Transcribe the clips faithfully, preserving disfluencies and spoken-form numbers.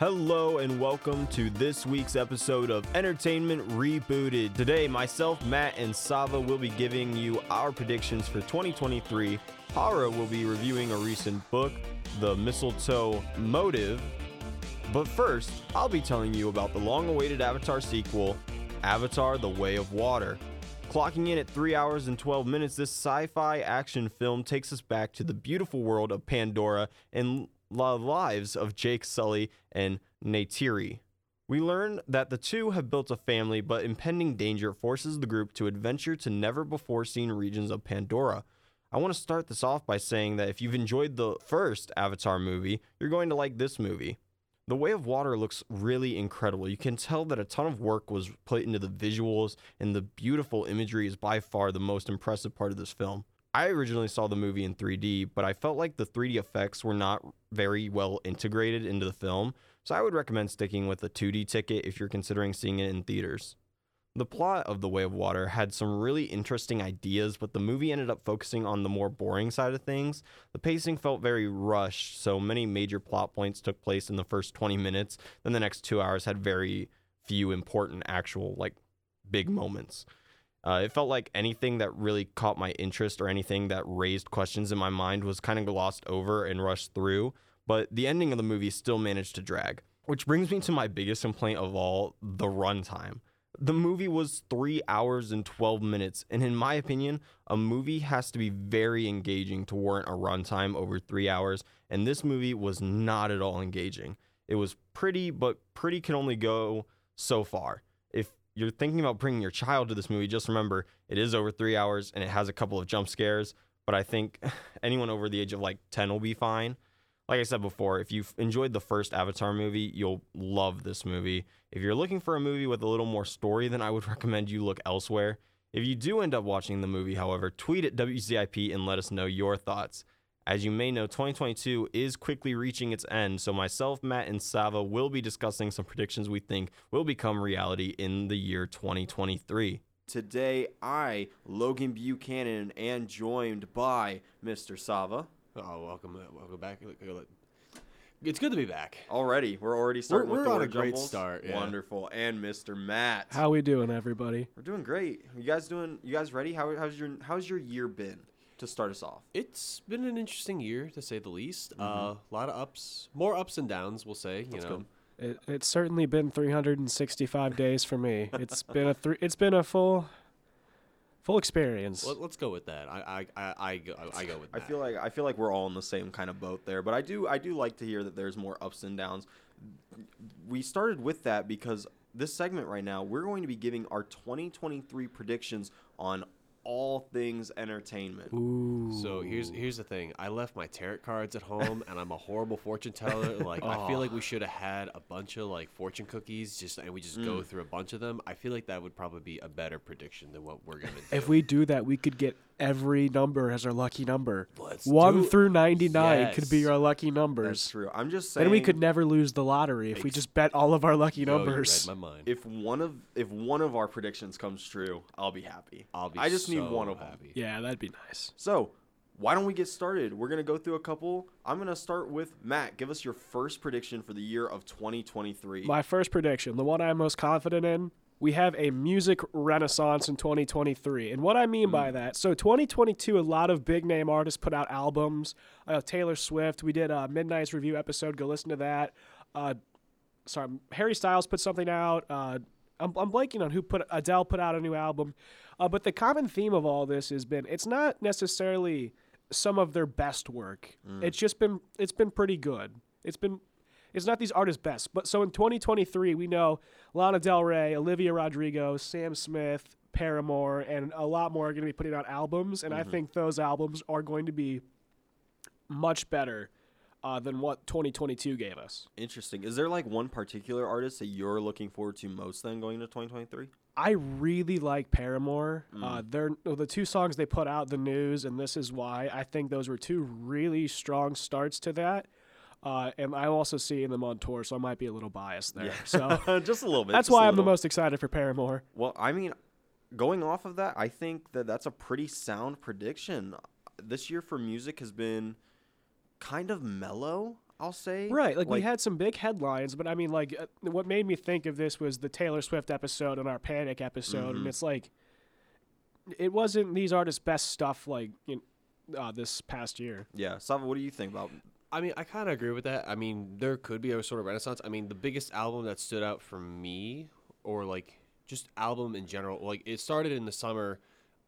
Hello and welcome to this week's episode of Entertainment Rebooted. Today, myself, Matt, and Sava will be giving you our predictions for twenty twenty-three. Hara will be reviewing a recent book, The Mistletoe Motive. But first, I'll be telling you about the long-awaited Avatar sequel, Avatar: The Way of Water. Clocking in at three hours and twelve minutes, this sci-fi action film takes us back to the beautiful world of Pandora and the lives of Jake Sully and Neytiri. We learn that the two have built a family, but impending danger forces the group to adventure to never-before-seen regions of Pandora. I want to start this off by saying that if you've enjoyed the first Avatar movie, you're going to like this movie. The Way of Water looks really incredible. You can tell that a ton of work was put into the visuals, and the beautiful imagery is by far the most impressive part of this film. I originally saw the movie in three D, but I felt like the three D effects were not very well integrated into the film, so I would recommend sticking with a two D ticket if you're considering seeing it in theaters. The plot of The Way of Water had some really interesting ideas, but the movie ended up focusing on the more boring side of things. The pacing felt very rushed, so many major plot points took place in the first twenty minutes, then the next two hours had very few important actual, like, big moments. Uh, it felt like anything that really caught my interest or anything that raised questions in my mind was kind of glossed over and rushed through, but the ending of the movie still managed to drag. Which brings me to my biggest complaint of all, the runtime. The movie was three hours and twelve minutes, and in my opinion, a movie has to be very engaging to warrant a runtime over three hours, and this movie was not at all engaging. It was pretty, but pretty can only go so far. If you're thinking about bringing your child to this movie, just remember, it is over three hours, and it has a couple of jump scares, but I think anyone over the age of like ten will be fine. Like I said before, if you've enjoyed the first Avatar movie, you'll love this movie. If you're looking for a movie with a little more story, then I would recommend you look elsewhere. If you do end up watching the movie, however, tweet at W C I P and let us know your thoughts. As you may know, twenty twenty-two is quickly reaching its end, so myself, Matt, and Sava will be discussing some predictions we think will become reality in the year twenty twenty-three. Today, I, Logan Buchanan, am joined by Mister Sava. Oh, welcome, welcome back. It's good to be back. Already, we're already starting. We're, we're with the on a great jumbles. Start. Yeah. Wonderful, and Mister Matt. How we doing, everybody? We're doing great. You guys doing? You guys ready? How, how's your How's your year been? To start us off, it's been an interesting year to say the least. Mm-hmm. Uh, a lot of ups, more ups and downs, we'll say. You That's know, good. It, it's certainly been three hundred sixty-five days for me. It's been a three. It's been a full. Full experience. Let's go with that. I I I, I, go, I go with that. I feel like I feel like we're all in the same kind of boat there, but I do I do like to hear that there's more ups and downs. We started with that because this segment right now, we're going to be giving our twenty twenty-three predictions on all things entertainment. Ooh. So here's here's the thing. I left my tarot cards at home, and I'm a horrible fortune teller. Like oh. I feel like we should have had a bunch of like fortune cookies, just and we just mm. go through a bunch of them. I feel like that would probably be a better prediction than what we're gonna do. If we do that, we could get every number as our lucky number. Let's One do- through ninety-nine yes. could be our lucky numbers. That's true. I'm just saying. And we could never lose the lottery if we just bet all of our lucky no, numbers. You read my mind. If one of if one of our predictions comes true, I'll be happy. I'll be. I just so need one happy. Of them. Yeah, that'd be nice. So, why don't we get started? We're gonna go through a couple. I'm gonna start with Matt. Give us your first prediction for the year of twenty twenty-three. My first prediction, the one I'm most confident in. We have a music renaissance in twenty twenty-three. And what I mean mm. by that, so twenty twenty-two, a lot of big-name artists put out albums. Uh, Taylor Swift, we did a Midnight's review episode. Go listen to that. Uh, sorry, Harry Styles put something out. Uh, I'm, I'm blanking on who put – Adele put out a new album. Uh, but the common theme of all this has been it's not necessarily some of their best work. Mm. It's just been – it's been pretty good. It's been – It's not these artists' best, but so in twenty twenty-three, we know Lana Del Rey, Olivia Rodrigo, Sam Smith, Paramore, and a lot more are going to be putting out albums, and mm-hmm. I think those albums are going to be much better uh, than what twenty twenty-two gave us. Interesting. Is there like one particular artist that you're looking forward to most then going into twenty twenty-three? I really like Paramore. Mm. Uh, they're, the two songs they put out, The News and This Is Why, I think those were two really strong starts to that. Uh, and I'm also seeing them on tour, so I might be a little biased there. Yeah. So just a little bit. That's why I'm the most excited for Paramore. Well, I mean, going off of that, I think that that's a pretty sound prediction. This year for music has been kind of mellow. I'll say. Right, like, like we had some big headlines, but I mean, like, uh, what made me think of this was the Taylor Swift episode and our Panic episode, mm-hmm. and it's like, it wasn't these artists' best stuff, like, you know, uh, this past year. Yeah, Sava, what do you think about? I mean, I kind of agree with that. I mean, there could be a sort of renaissance. I mean, the biggest album that stood out for me, or like just album in general, like it started in the summer.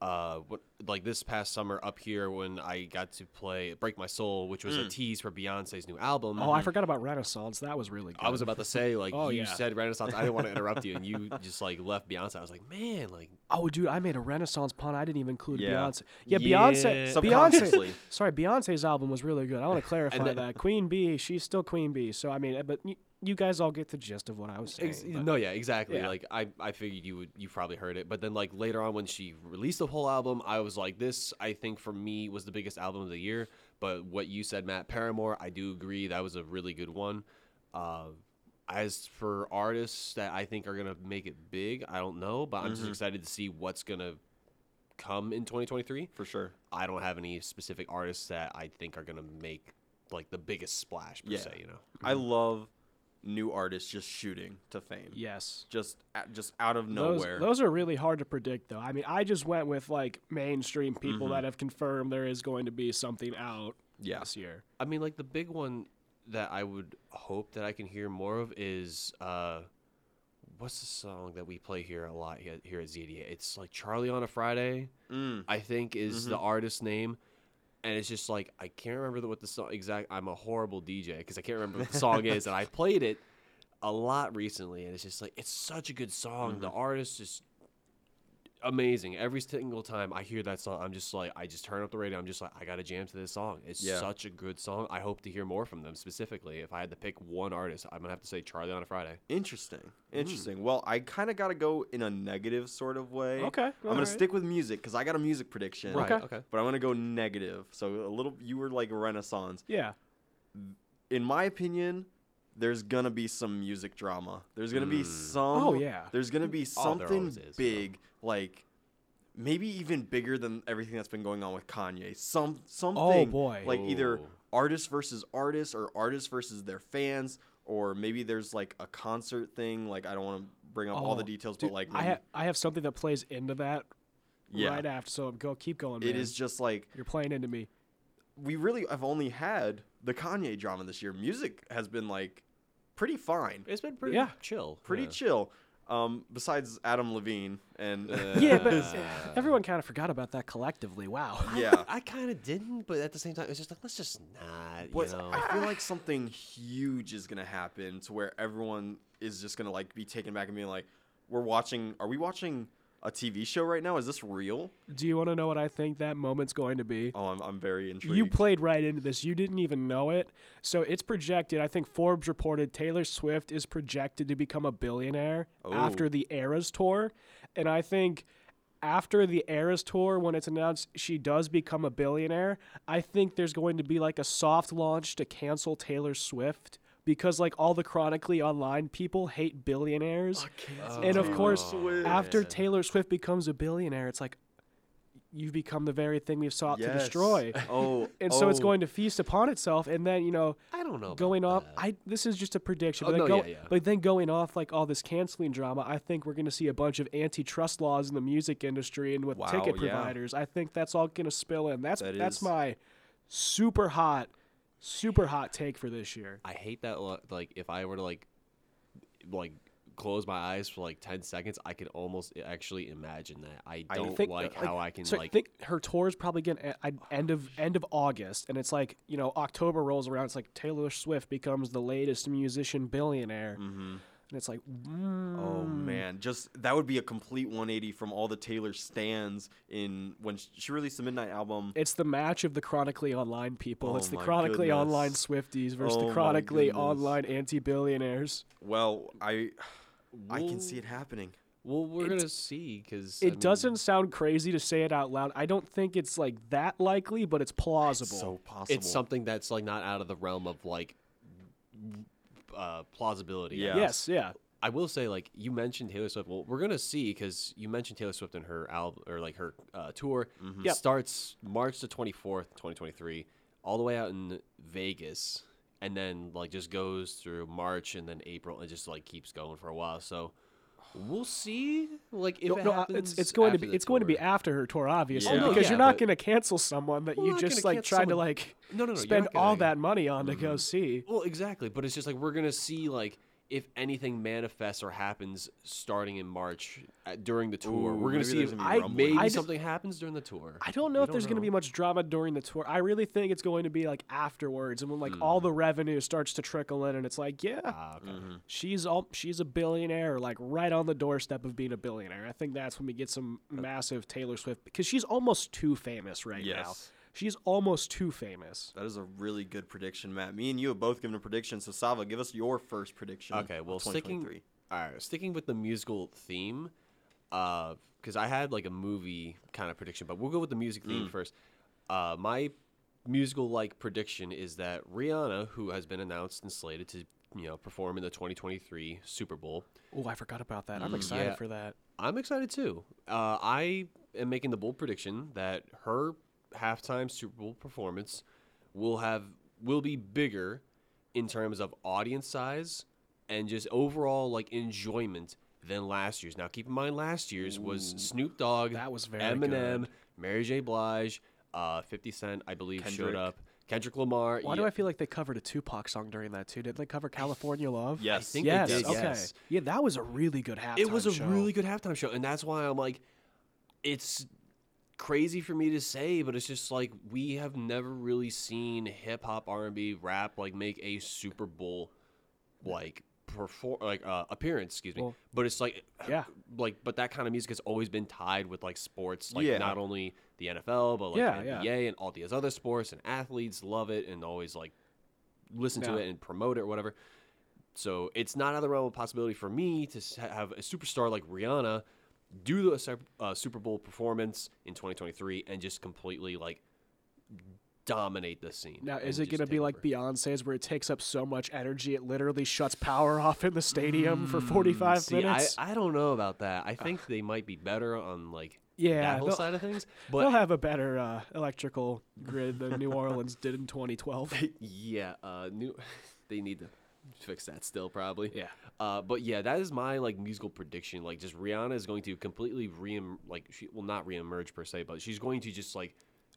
Uh, what, like this past summer up here when I got to play Break My Soul, which was mm. a tease for Beyonce's new album. Oh, I forgot about Renaissance. That was really good. I was about to say, like, oh, you yeah. said Renaissance. I didn't want to interrupt you, and you just, like, left Beyonce. I was like, man, like. Oh, dude, I made a Renaissance pun. I didn't even include yeah. Beyonce. Yeah, yeah. Beyonce. Beyonce. Sorry, Beyonce's album was really good. I want to clarify then, that. Queen B, she's still Queen B. So, I mean, but you, you guys all get the gist of what I was saying. Ex- no, yeah, exactly. Yeah. Like, I, I figured you would, you probably heard it. But then, like, later on when she released the whole album, I was like, this I think for me was the biggest album of the year. But what you said, Matt, Paramore, I do agree, that was a really good one. Uh as for artists that I think are gonna make it big, I don't know, but mm-hmm. I'm just excited to see what's gonna come in twenty twenty-three for sure. I don't have any specific artists that I think are gonna make like the biggest splash per yeah. se, you know. I love new artists just shooting to fame. Yes. Just just out of nowhere. Those, those are really hard to predict, though. I mean, I just went with, like, mainstream people mm-hmm. that have confirmed there is going to be something out yeah. this year. I mean, like, the big one that I would hope that I can hear more of is, uh, what's the song that we play here a lot here at Z D A? It's, like, Charlie on a Friday, mm. I think, is mm-hmm. the artist's name. And it's just like, I can't remember what the song exact. I'm a horrible D J because I can't remember what the song is. And I played it a lot recently. And it's just like, it's such a good song. Mm-hmm. The artist is amazing. Every single time I hear that song, I'm just like, I just turn up the radio. I'm just like, I got to jam to this song. It's yeah. such a good song. I hope to hear more from them specifically. If I had to pick one artist, I'm going to have to say Charlie on a Friday. Interesting. Interesting. Mm. Well, I kind of got to go in a negative sort of way. Okay. I'm going right. to stick with music because I got a music prediction. Right. Okay. okay. But I'm going to go negative. So a little, you were like Renaissance. Yeah. In my opinion, there's going to be some music drama. There's going to mm. be some. Oh, yeah. There's going to be something oh, is, big, yeah. like maybe even bigger than everything that's been going on with Kanye. Some Something. Oh, boy. Like Ooh. Either artist versus artist or artist versus their fans, or maybe there's like a concert thing. Like, I don't want to bring up oh, all the details, dude, but like. Maybe... I, ha- I have something that plays into that yeah. right after, so go keep going, man. It is just like. You're playing into me. We really have only had the Kanye drama this year. Music has been like pretty fine. It's been pretty yeah. chill. Pretty yeah. chill. Um, besides Adam Levine and uh, yeah, but uh, everyone kind of forgot about that collectively. Wow. Yeah, I, I kind of didn't, but at the same time, it's just like let's just not. You know? I feel like something huge is gonna happen to where everyone is just gonna like be taken back and being like, "We're watching. Are we watching a T V show right now? Is this real?" Do you want to know what I think that moment's going to be? Oh, I'm, I'm very intrigued. You played right into this. You didn't even know it. So it's projected. I think Forbes reported Taylor Swift is projected to become a billionaire oh. after the Eras tour. And I think after the Eras tour, when it's announced she does become a billionaire, I think there's going to be like a soft launch to cancel Taylor Swift. Because, like, all the chronically online people hate billionaires. Oh, and, of Taylor course, Swift. After Taylor Swift becomes a billionaire, it's like, you've become the very thing we've sought yes. to destroy. Oh, and oh. so it's going to feast upon itself. And then, you know, I don't know going off. That. I This is just a prediction. Oh, but, no, go, yeah, yeah. but then going off, like, all this canceling drama, I think we're going to see a bunch of antitrust laws in the music industry and with wow, ticket providers. Yeah. I think that's all going to spill in. That's that That's is. my super hot. Super hot take for this year. I hate that. Like, if I were to like, like, close my eyes for like ten seconds, I could almost actually imagine that. I don't I like the, how like, I can so like. I think her tour is probably getting at, at end of end of August, and it's like you know October rolls around. It's like Taylor Swift becomes the latest musician billionaire, mm-hmm. and it's like, mm. oh man, just that would be a complete one eighty from all the Taylor stands in when she released the Midnight album. It's the match of the chronically online people. Oh, it's the chronically goodness. online Swifties versus oh, the chronically online anti-billionaires. Well, I, I can see it happening. Well, we're going to see because... It I mean, doesn't sound crazy to say it out loud. I don't think it's, like, that likely, but it's plausible. It's so possible. It's something that's, like, not out of the realm of, like... Uh, plausibility. Yeah. Yes, yeah. I will say, like, you mentioned Taylor Swift. Well, we're going to see because you mentioned Taylor Swift and her album or like her uh, tour mm-hmm. yep. starts March the twenty-fourth, twenty twenty-three, all the way out in Vegas. and then like just goes through March and then April and just like keeps going for a while. So we'll see. Like if no, it no, happens, it's, it's going to be it's tour. going to be after her tour, obviously, yeah. because oh, no, yeah, you're not going to cancel someone that well, you just like tried someone. to like no, no, no, spend all that money on mm-hmm. to go see. Well, exactly. But it's just like we're gonna see like. If anything manifests or happens starting in March uh, during the tour, Ooh, we're going to see if I, maybe I just, something happens during the tour. I don't know we if don't there's going to be much drama during the tour. I really think it's going to be like afterwards and when like mm. all the revenue starts to trickle in and it's like, yeah, ah, okay. mm-hmm. she's all, she's a billionaire, like right on the doorstep of being a billionaire. I think that's when we get some massive Taylor Swift because she's almost too famous right yes. now. She's almost too famous. That is a really good prediction, Matt. Me and you have both given a prediction, so Sava, give us your first prediction. Okay, well, sticking, all right, sticking with the musical theme, because uh, I had like a movie kind of prediction, but we'll go with the music theme mm. first. Uh, my musical-like prediction is that Rihanna, who has been announced and slated to you know perform in the twenty twenty-three Super Bowl. Oh, I forgot about that. I'm mm, excited yeah, for that. I'm excited, too. Uh, I am making the bold prediction that her halftime Super Bowl performance will have will be bigger in terms of audience size and just overall like enjoyment than last year's. Now keep in mind last year's Ooh, was Snoop Dogg, that was very Eminem, good. Mary J. Blige, uh, fifty Cent, I believe Kendrick. showed up. Kendrick Lamar. Why yeah. do I feel like they covered a Tupac song during that too? Did they cover California Love? Yes, I think yes, they did. Okay. Yes. Yeah, that was a really good halftime show. It was a show. really good halftime show, and that's why I'm like, it's crazy for me to say, but it's just like we have never really seen hip-hop, R and B, rap like make a Super Bowl like perform like uh, appearance excuse me well, but it's like yeah like but that kind of music has always been tied with like sports like yeah. not only the N F L but like yeah, the N B A yeah. and all these other sports, and athletes love it and always like listen yeah. to it and promote it or whatever. So it's not out of the realm of possibility for me to have a superstar like Rihanna do the uh, Super Bowl performance in twenty twenty-three and just completely like dominate the scene. Now, is it going to be over. like Beyonce's, where it takes up so much energy it literally shuts power off in the stadium mm, for forty-five see, minutes? I, I don't know about that. I think uh, they might be better on like yeah, that whole side of things. But they'll have a better uh, electrical grid than New Orleans did in twenty twelve. yeah, uh, new. They need to fix that still, probably. Yeah. Uh, but yeah, that is my like musical prediction. Like, just Rihanna is going to completely re like she will not reemerge per se, but she's going to just like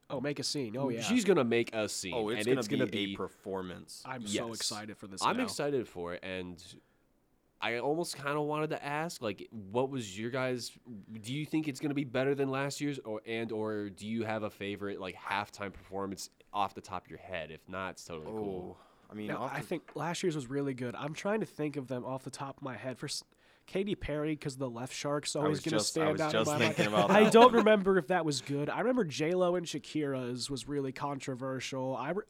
oh make a scene. Oh yeah. She's gonna make a scene. Oh, it's and gonna it's be gonna be a performance. I'm yes. so excited for this. I'm now. excited for it, and I almost kind of wanted to ask, like, what was your guys? Do you think it's gonna be better than last year's, or and or do you have a favorite like halftime performance off the top of your head? If not, it's totally oh. cool. I mean, now, I think last year's was really good. I'm trying to think of them off the top of my head. For s- Katy Perry, because the left shark's always going to stand out. I was just thinking about that. I don't remember if that was good. I remember J-Lo and Shakira's was really controversial. I re-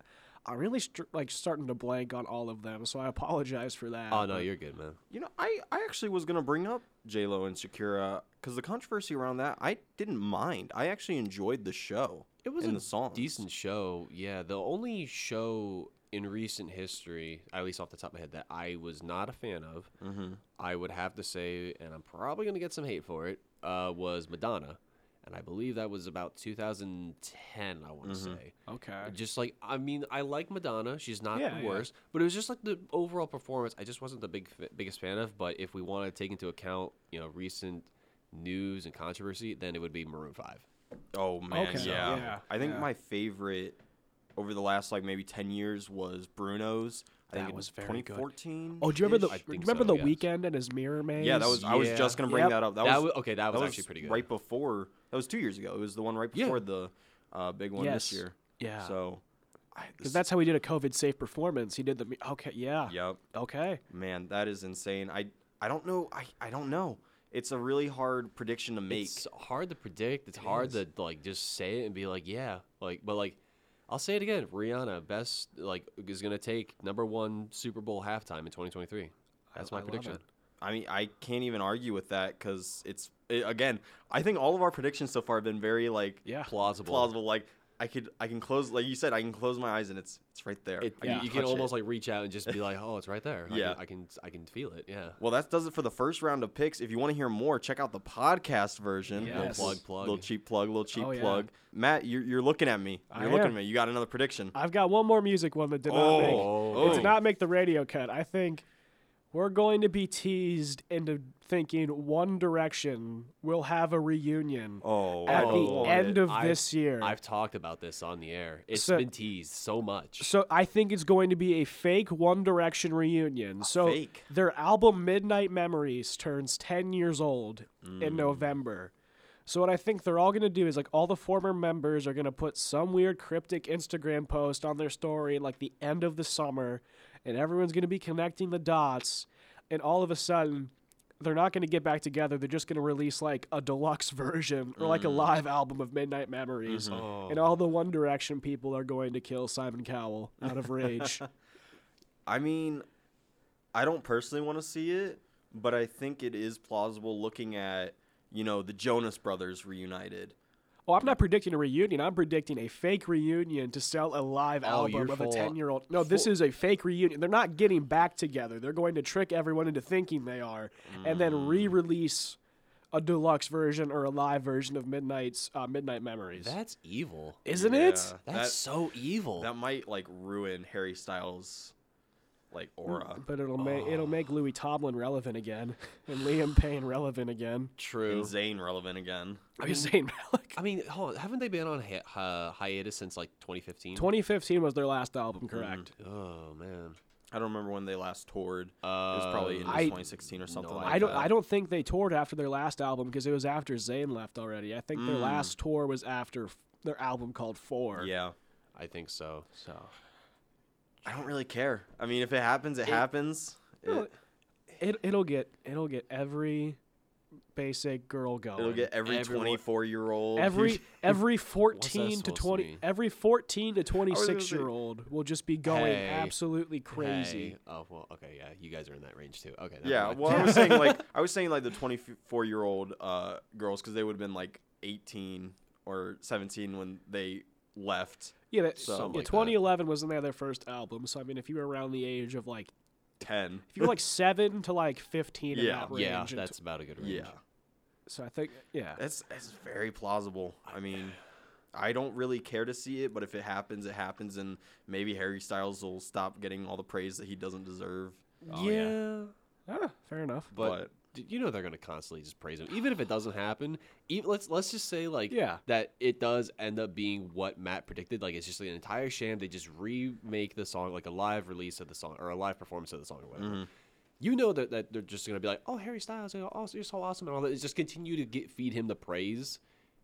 I'm really st- like starting to blank on all of them, so I apologize for that. Oh, no, but, you're good, man. You know, I, I actually was going to bring up J-Lo and Shakira because the controversy around that, I didn't mind. I actually enjoyed the show. It was a the songs. decent show. Yeah, the only show in recent history, at least off the top of my head, that I was not a fan of, mm-hmm. I would have to say, and I'm probably going to get some hate for it, uh, was Madonna. And I believe that was about two thousand ten, I want to mm-hmm. say. Okay. Just like, I mean, I like Madonna. She's not yeah, the worst. Yeah. But it was just like the overall performance I just wasn't the big biggest fan of. But if we want to take into account, you know, recent news and controversy, then it would be Maroon five. Oh, man. Okay. Yeah. yeah. I think yeah. my favorite over the last like maybe ten years was Bruno's. I that think was very twenty fourteen. Good. Oh, do you remember the remember so, the yes. Weeknd and his Mirror Maze? Yeah, that was. Yeah. I was just gonna bring yep. that up. That, that was, was okay. That was that actually was pretty good. Right before that was two years ago. It was the one right before yeah. the uh, big one yes. this year. Yeah. So. Because that's how he did a COVID safe performance. He did the okay. Yeah. Yep. Okay. Man, that is insane. I I don't know. I, I don't know. It's a really hard prediction to make. It's hard to predict. It's it hard is. to like just say it and be like yeah like but like. I'll say it again. Rihanna, best like is gonna take number one Super Bowl halftime in twenty twenty-three. That's I, my I prediction. I mean, I can't even argue with that because it's it, again. I think all of our predictions so far have been very like yeah. plausible. Plausible. Like I could, I can close, like you said, I can close my eyes and it's, it's right there. It, yeah. You can almost it. like reach out and just be like, oh, it's right there. I yeah. Can, I can, I can feel it. Yeah. Well, that does it for the first round of picks. If you want to hear more, check out the podcast version. Yes. Little plug, plug, little cheap plug, little cheap oh, plug. Yeah. Matt, you're, you're looking at me. You're I looking am. at me. You got another prediction. I've got one more music one that did oh. not make, oh. it did not make the radio cut. I think we're going to be teased into thinking One Direction will have a reunion oh, at oh, the end of I've, this year. I've talked about this on the air. It's so, been teased so much. So I think it's going to be a fake One Direction reunion. So fake. Their album Midnight Memories turns ten years old mm. in November. So what I think they're all going to do is, like, all the former members are going to put some weird cryptic Instagram post on their story, like, the end of the summer, and everyone's going to be connecting the dots, and all of a sudden, they're not going to get back together. They're just going to release, like, a deluxe version or, mm. like, a live album of Midnight Memories, mm-hmm. oh. and all the One Direction people are going to kill Simon Cowell out of rage. I mean, I don't personally want to see it, but I think it is plausible looking at, you know, the Jonas Brothers reunited. Oh, I'm not predicting a reunion. I'm predicting a fake reunion to sell a live oh, album of a ten-year-old. No, full. This is a fake reunion. They're not getting back together. They're going to trick everyone into thinking they are mm. and then re-release a deluxe version or a live version of Midnight's uh, Midnight Memories. That's evil. Isn't yeah, it? That's that, so evil. That might, like, ruin Harry Styles' like aura, but it'll oh. make it'll make Louis Tomlin relevant again, and Liam Payne relevant again. True, and Zayn relevant again. I mean, Zayn Malik. I mean, hold on, haven't they been on hi- uh, hiatus since like twenty fifteen? twenty fifteen was their last album, correct? Mm. Oh man, I don't remember when they last toured. Uh, it was probably in twenty sixteen or something. No, like I don't. That. I don't think they toured after their last album because it was after Zayn left already. I think mm. their last tour was after f- their album called Four. Yeah, I think so. So. I don't really care. I mean, if it happens, it, it happens. It, it it'll get it'll get every basic girl going. It'll get every twenty-four-year-old. Every every fourteen to twenty every fourteen to twenty-six-year-old will just be going hey, absolutely crazy. Hey. Oh well, okay, yeah, you guys are in that range too. Okay. Yeah. Well, I was saying like I was saying like the twenty-four-year-old uh, girls because they would have been like eighteen or seventeen when they left. Yeah, that, so, yeah like twenty eleven that. was in their first album. So, I mean, if you were around the age of, like, ten. If you were, like, seven to, like, fifteen yeah, in that range. Yeah, that's about a good range. Yeah. So, I think, yeah. That's, that's very plausible. I mean, I don't really care to see it, but if it happens, it happens. And maybe Harry Styles will stop getting all the praise that he doesn't deserve. Oh, yeah. yeah. Ah, fair enough. But... but you know they're going to constantly just praise him. Even if it doesn't happen, even, let's let's just say like yeah. that it does end up being what Matt predicted. Like it's just like an entire sham. They just remake the song, like a live release of the song or a live performance of the song or whatever. Mm-hmm. You know that, that they're just going to be like, oh, Harry Styles, you're so awesome and all that. It's just continue to get feed him the praise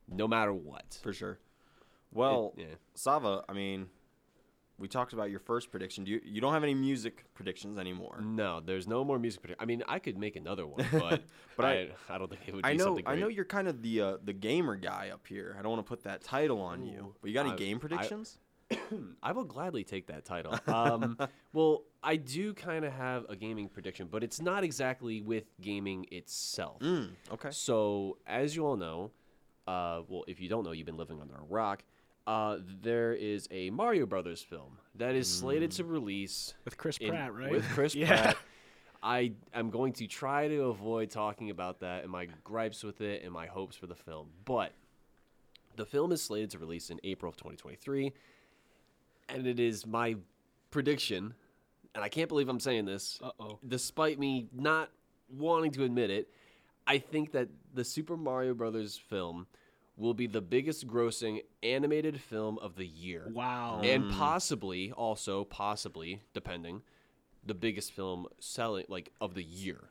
no matter what. For sure. Well, it, yeah. Sava, I mean... we talked about your first prediction. Do you, you don't have any music predictions anymore? No, there's no more music predictions. I mean, I could make another one, but, but I, I I don't think it would I be know, something great. I know you're kind of the uh, the gamer guy up here. I don't want to put that title on Ooh. you. But you got any I, game predictions? I, I will gladly take that title. Um, well, I do kind of have a gaming prediction, but it's not exactly with gaming itself. Mm, okay. So, as you all know, uh, well, if you don't know, you've been living under a rock. Uh, there is a Mario Bros. Film that is slated mm. to release with Chris in, Pratt, right? With Chris yeah. Pratt. I am going to try to avoid talking about that and my gripes with it and my hopes for the film. But the film is slated to release in April of twenty twenty-three, and it is my prediction, and I can't believe I'm saying this, Uh-oh. despite me not wanting to admit it, I think that the Super Mario Bros. Film will be the biggest grossing animated film of the year. Wow. And mm. possibly, also, possibly, depending, the biggest film selling, like, of the year.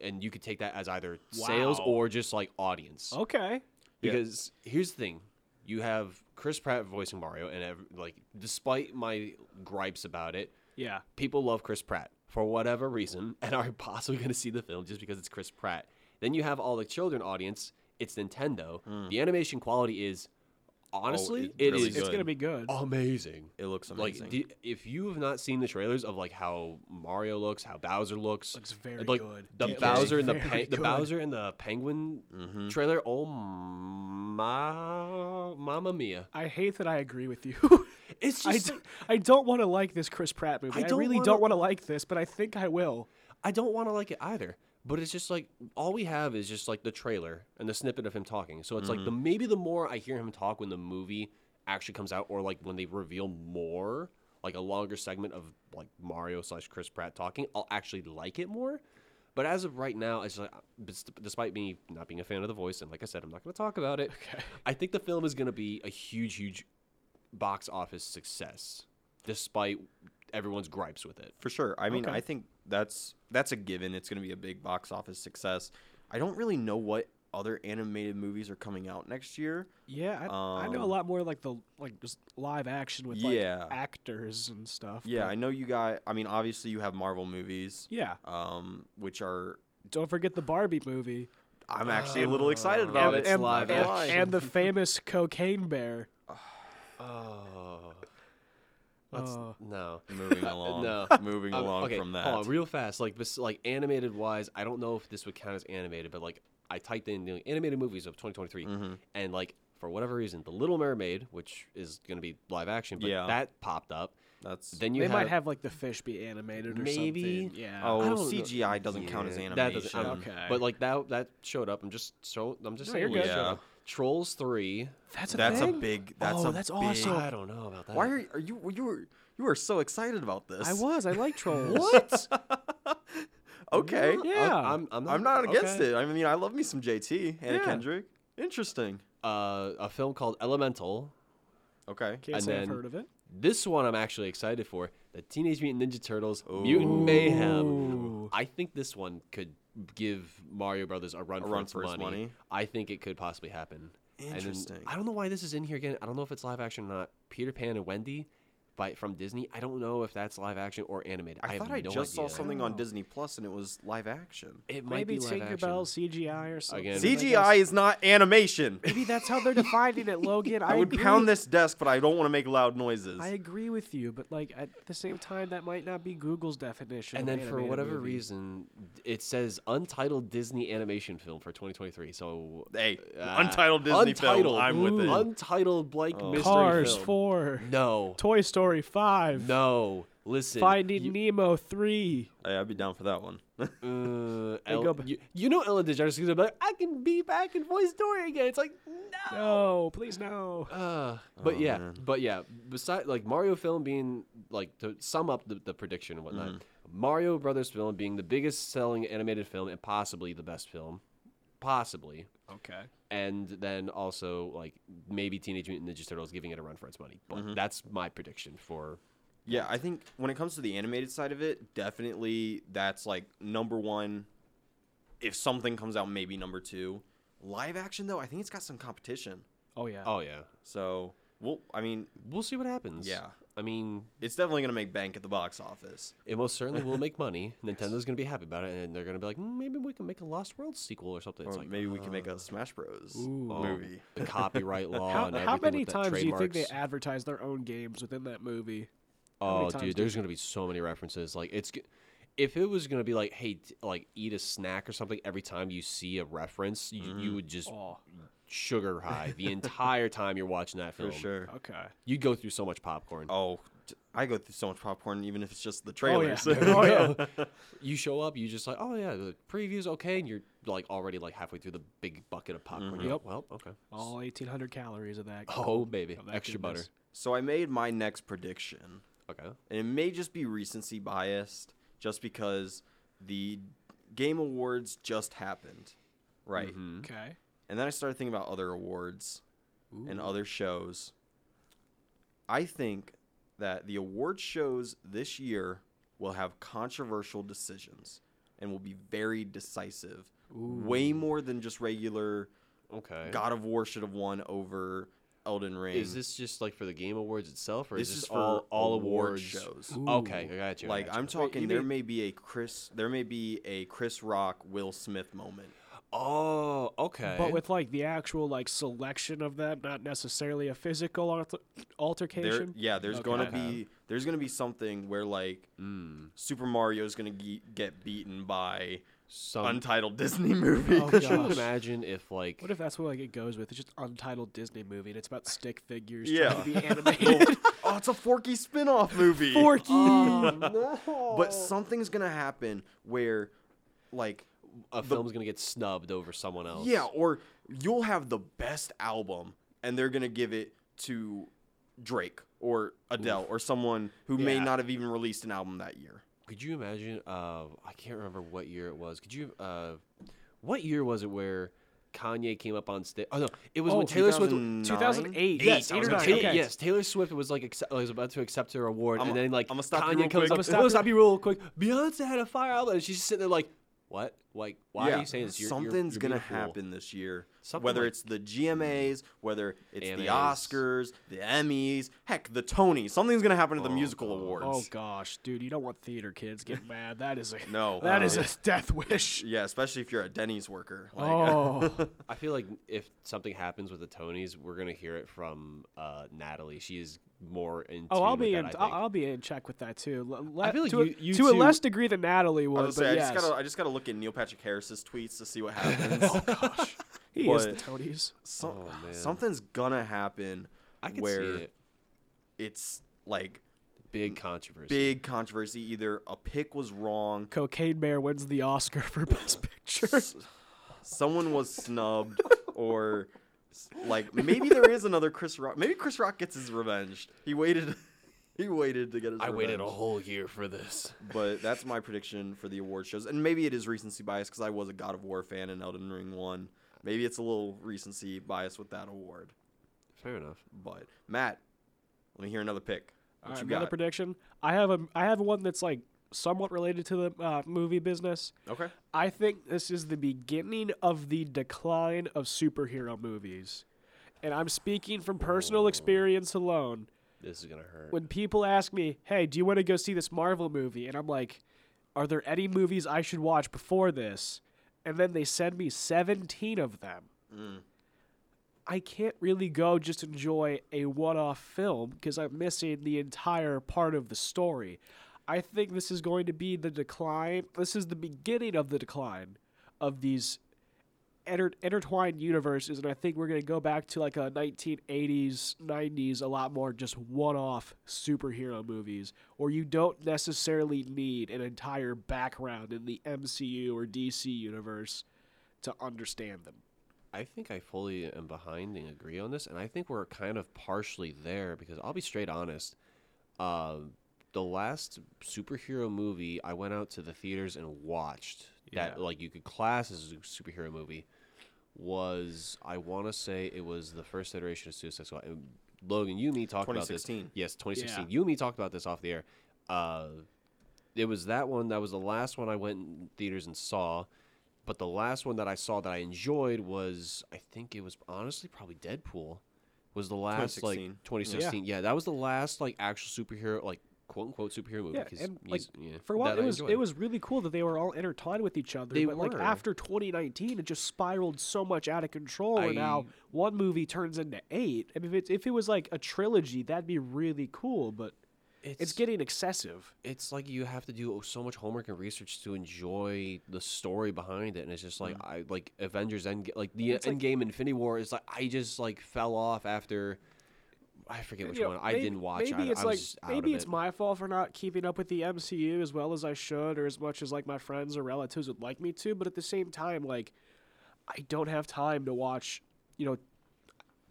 And you could take that as either wow. sales or just, like, audience. Okay. Because yeah. here's the thing. You have Chris Pratt voicing Mario, and, like, despite my gripes about it, yeah, people love Chris Pratt for whatever reason and are possibly going to see the film just because it's Chris Pratt. Then you have all the children audience. It's Nintendo. Mm. The animation quality is, honestly, oh, it, it really is. It's going to be good. Amazing. It looks amazing. Like the, if you have not seen the trailers of like how Mario looks, how Bowser looks, looks very like, good. The it Bowser and the pe- the Bowser and the Penguin mm-hmm. trailer. Oh my! Oh, Mamma Mia. I hate that I agree with you. It's just I, like, I don't want to like this Chris Pratt movie. I, don't I really wanna, don't want to like this, but I think I will. I don't want to like it either. But it's just like all we have is just like the trailer and the snippet of him talking. So it's mm-hmm. like the maybe the more I hear him talk when the movie actually comes out, or like when they reveal more, like a longer segment of like Mario slash Chris Pratt talking, I'll actually like it more. But as of right now, it's like, despite me not being a fan of the voice, and like I said, I'm not going to talk about it. Okay. I think the film is going to be a huge, huge box office success, despite everyone's gripes with it. For sure. I mean, okay. I think that's that's a given. It's going to be a big box office success. I don't really know what other animated movies are coming out next year. Yeah, I, um, I know a lot more like the like just live action with yeah. like actors and stuff. Yeah, I know you got. I mean, obviously you have Marvel movies. Yeah. Um, which are don't forget the Barbie movie. I'm actually uh, a little excited about and, it. And, live and, action. And the famous Cocaine Bear. Oh. That's, oh. No. Moving along. no. Moving along um, okay, from that. Hold on, real fast. Like like animated wise, I don't know if this would count as animated, but like. I typed in the animated movies of twenty twenty-three, mm-hmm. and like for whatever reason, The Little Mermaid, which is going to be live action, but yeah. that popped up. That's then you they have, might have like the fish be animated or maybe, something. Yeah. Oh, C G I know. doesn't yeah. count as animation. That doesn't, um, okay. But like that that showed up. I'm just so I'm just no, saying. You're good. Yeah. Trolls three. That's a that's thing? a big. That's oh, a that's big, awesome. I don't know about that. Why are you, are you you were you were so excited about this? I was. I like Trolls. What? Okay. Yeah. I'm, I'm not, I'm not against okay. it. I mean, I love me some J T, Hannah yeah. Kendrick. Interesting. Uh, a film called Elemental. Okay. Can't and say I've heard of it. This one I'm actually excited for. The Teenage Mutant Ninja Turtles, Ooh. Mutant Mayhem. I think this one could give Mario Brothers a run a for run its for money. money. I think it could possibly happen. Interesting. And then, I don't know why this is in here again. I don't know if it's live action or not. Peter Pan and Wendy. By, from Disney, I don't know if that's live action or animated. I, I thought have I no just idea. saw something on Disney Plus and it was live action. It might Maybe be live Tinkerbell, action. C G I or something. Again, C G I is not animation. Maybe that's how they're defining it, Logan. I, I would agree. pound this desk, but I don't want to make loud noises. I agree with you, but like at the same time, that might not be Google's definition. And of then for whatever movie. reason, it says untitled Disney animation film for twenty twenty-three. So hey, uh, untitled Disney untitled, film. I'm ooh, with it. Untitled Blake oh. mystery Cars film. four. No. Toy Story five. No, listen. Finding you, Nemo three. Hey, I'd be down for that one. uh, El, you, you know Ellen DeGeneres is gonna be like, I can be back and voice Dory again. It's like, no, no, please no. Uh, but oh, yeah, man. but yeah. Besides, like Mario film being like to sum up the, the prediction and whatnot, mm-hmm. Mario Brothers film being the biggest selling animated film and possibly the best film, possibly. Okay. And then also, like, maybe Teenage Mutant Ninja Turtles giving it a run for its money. But mm-hmm. that's my prediction for... Yeah, I think when it comes to the animated side of it, definitely that's, like, number one. If something comes out, maybe number two. Live action, though, I think it's got some competition. Oh, yeah. Oh, yeah. So, we'll, I mean... We'll see what happens. Yeah. I mean... It's definitely going to make bank at the box office. It most certainly will make money. Nintendo's going to be happy about it, and they're going to be like, mm, maybe we can make a Lost Worlds sequel or something. Or it's like, maybe uh, we can make a Smash Bros. Ooh, oh, movie. The copyright law how, and everything. How many with times do you think they advertise their own games within that movie? Oh, dude, there's going to be so many references. Like, it's... If it was going to be like, hey, t- like, eat a snack or something every time you see a reference, you, mm. you would just... Oh. Sugar high the entire time you're watching that film. For sure. Okay. You go through so much popcorn. Oh, I go through so much popcorn, even if it's just the trailers. Oh, yeah. oh, yeah. You show up, you just like, oh, yeah, the preview's okay, and you're like already like halfway through the big bucket of popcorn. Mm-hmm. Yep. Well, okay. All eighteen hundred calories of that. Oh, baby. Of that extra goodness. butter. So I made my next prediction. Okay. And it may just be recency biased, just because the Game Awards just happened. Right. Mm-hmm. Okay. And then I started thinking about other awards Ooh. and other shows. I think that the award shows this year will have controversial decisions and will be very decisive. Ooh. Way more than just regular okay. God of War should have won over Elden Ring. Is this just like for the Game Awards itself, or this is this is all, all award shows? Ooh. Okay, I got you. Like got you. I'm talking Wait, you there mean- may be a Chris there may be a Chris Rock Will Smith moment. Oh, okay. But with like the actual like selection of them, not necessarily a physical alter- altercation. There, yeah, there's okay. going to be there's going to be something where like mm. Super Mario is going to ge- get beaten by some untitled Disney movie. Oh, could you imagine if like what if that's what like it goes with? It's just untitled Disney movie and it's about stick figures yeah. trying to be animated. Oh, it's a Forky spin-off movie. Forky. Oh, no. But something's going to happen where like a film's the, gonna get snubbed over someone else. Yeah, or you'll have the best album, and they're gonna give it to Drake or Adele Oof. or someone who yeah. may not have even released an album that year. Could you imagine? Uh, I can't remember what year it was. Could you? Uh, what year was it where Kanye came up on stage? Oh no, it was oh, when Taylor Swift. two thousand eight Yes, eight or nine. Okay. Yes, Taylor Swift was like accept, was about to accept her award, I'm and a, then like I'm Kanye comes up. I'm gonna stop you real quick. Beyonce had a fire album, and she's just sitting there like. What? Like, why yeah. are you saying this? You're, Something's going to happen this year. Something whether like, it's the G M As, whether it's M As. The Oscars, the Emmys, heck, the Tonys. Something's going to happen at the oh, musical God. awards. Oh, gosh. Dude, you don't want theater kids getting mad. That is a no, that uh, is a death wish. Yeah, especially if you're a Denny's worker. Like, oh. I feel like if something happens with the Tonys, we're going to hear it from uh, Natalie. She is more in oh I'll be that, in I'll be in check with that too. Let, I feel like to, you, you to two, a less degree than Natalie would. I, was but say, yes. I just gotta I just gotta look at Neil Patrick Harris's tweets to see what happens. Oh gosh, he but is the Tonys. Some, oh, something's gonna happen. I can where see it. It's like big controversy. Big controversy. Either a pick was wrong. Cocaine Bear wins the Oscar for Best Picture. S- someone was snubbed or. Like maybe there is another Chris Rock. Maybe Chris Rock gets his revenge. He waited, he waited to get his. I revenge. waited a whole year for this. But that's my prediction for the award shows. And maybe it is recency bias because I was a God of War fan and Elden Ring won. Maybe it's a little recency bias with that award. Fair enough. But Matt, let me hear another pick. What All right, you got? Another prediction. I have a. I have one that's like somewhat related to the uh, movie business. Okay. I think this is the beginning of the decline of superhero movies. And I'm speaking from personal Whoa. experience alone. This is going to hurt. When people ask me, hey, do you want to go see this Marvel movie? And I'm like, are there any movies I should watch before this? And then they send me seventeen of them. Mm. I can't really go just enjoy a one-off film because I'm missing the entire part of the story. I think this is going to be the decline. This is the beginning of the decline of these enter- intertwined universes, and I think we're going to go back to like a nineteen eighties, nineties, a lot more just one-off superhero movies, or you don't necessarily need an entire background in the M C U or D C universe to understand them. I think I fully am behind and agree on this, and I think we're kind of partially there because I'll be straight honest. Um... Uh, The last superhero movie I went out to the theaters and watched yeah. that like you could class as a superhero movie was I want to say it was the first iteration of Suicide Squad. And Logan, you and me talked about this. Yes, twenty sixteen Yeah. You and me talked about this off the air. Uh, it was that one that was the last one I went in theaters and saw. But the last one that I saw that I enjoyed was I think it was honestly probably Deadpool. Was the last twenty sixteen like twenty sixteen Yeah. yeah, that was the last like actual superhero like. "Quote unquote superhero movie." Yeah, and like, yeah, for a while, it was it was really cool that they were all intertwined with each other. They but were. Like after twenty nineteen it just spiraled so much out of control, I, and now one movie turns into eight. I mean, if it, if it was like a trilogy, that'd be really cool. But it's, it's getting excessive. It's like you have to do so much homework and research to enjoy the story behind it, and it's just like mm. I like Avengers End, like the Endgame, like, Infinity War is like I just like fell off after. I forget which you know, one. I maybe, didn't watch. Maybe I, it's I was like maybe it's it. my fault for not keeping up with the M C U as well as I should, or as much as like my friends or relatives would like me to. But at the same time, like I don't have time to watch. You know,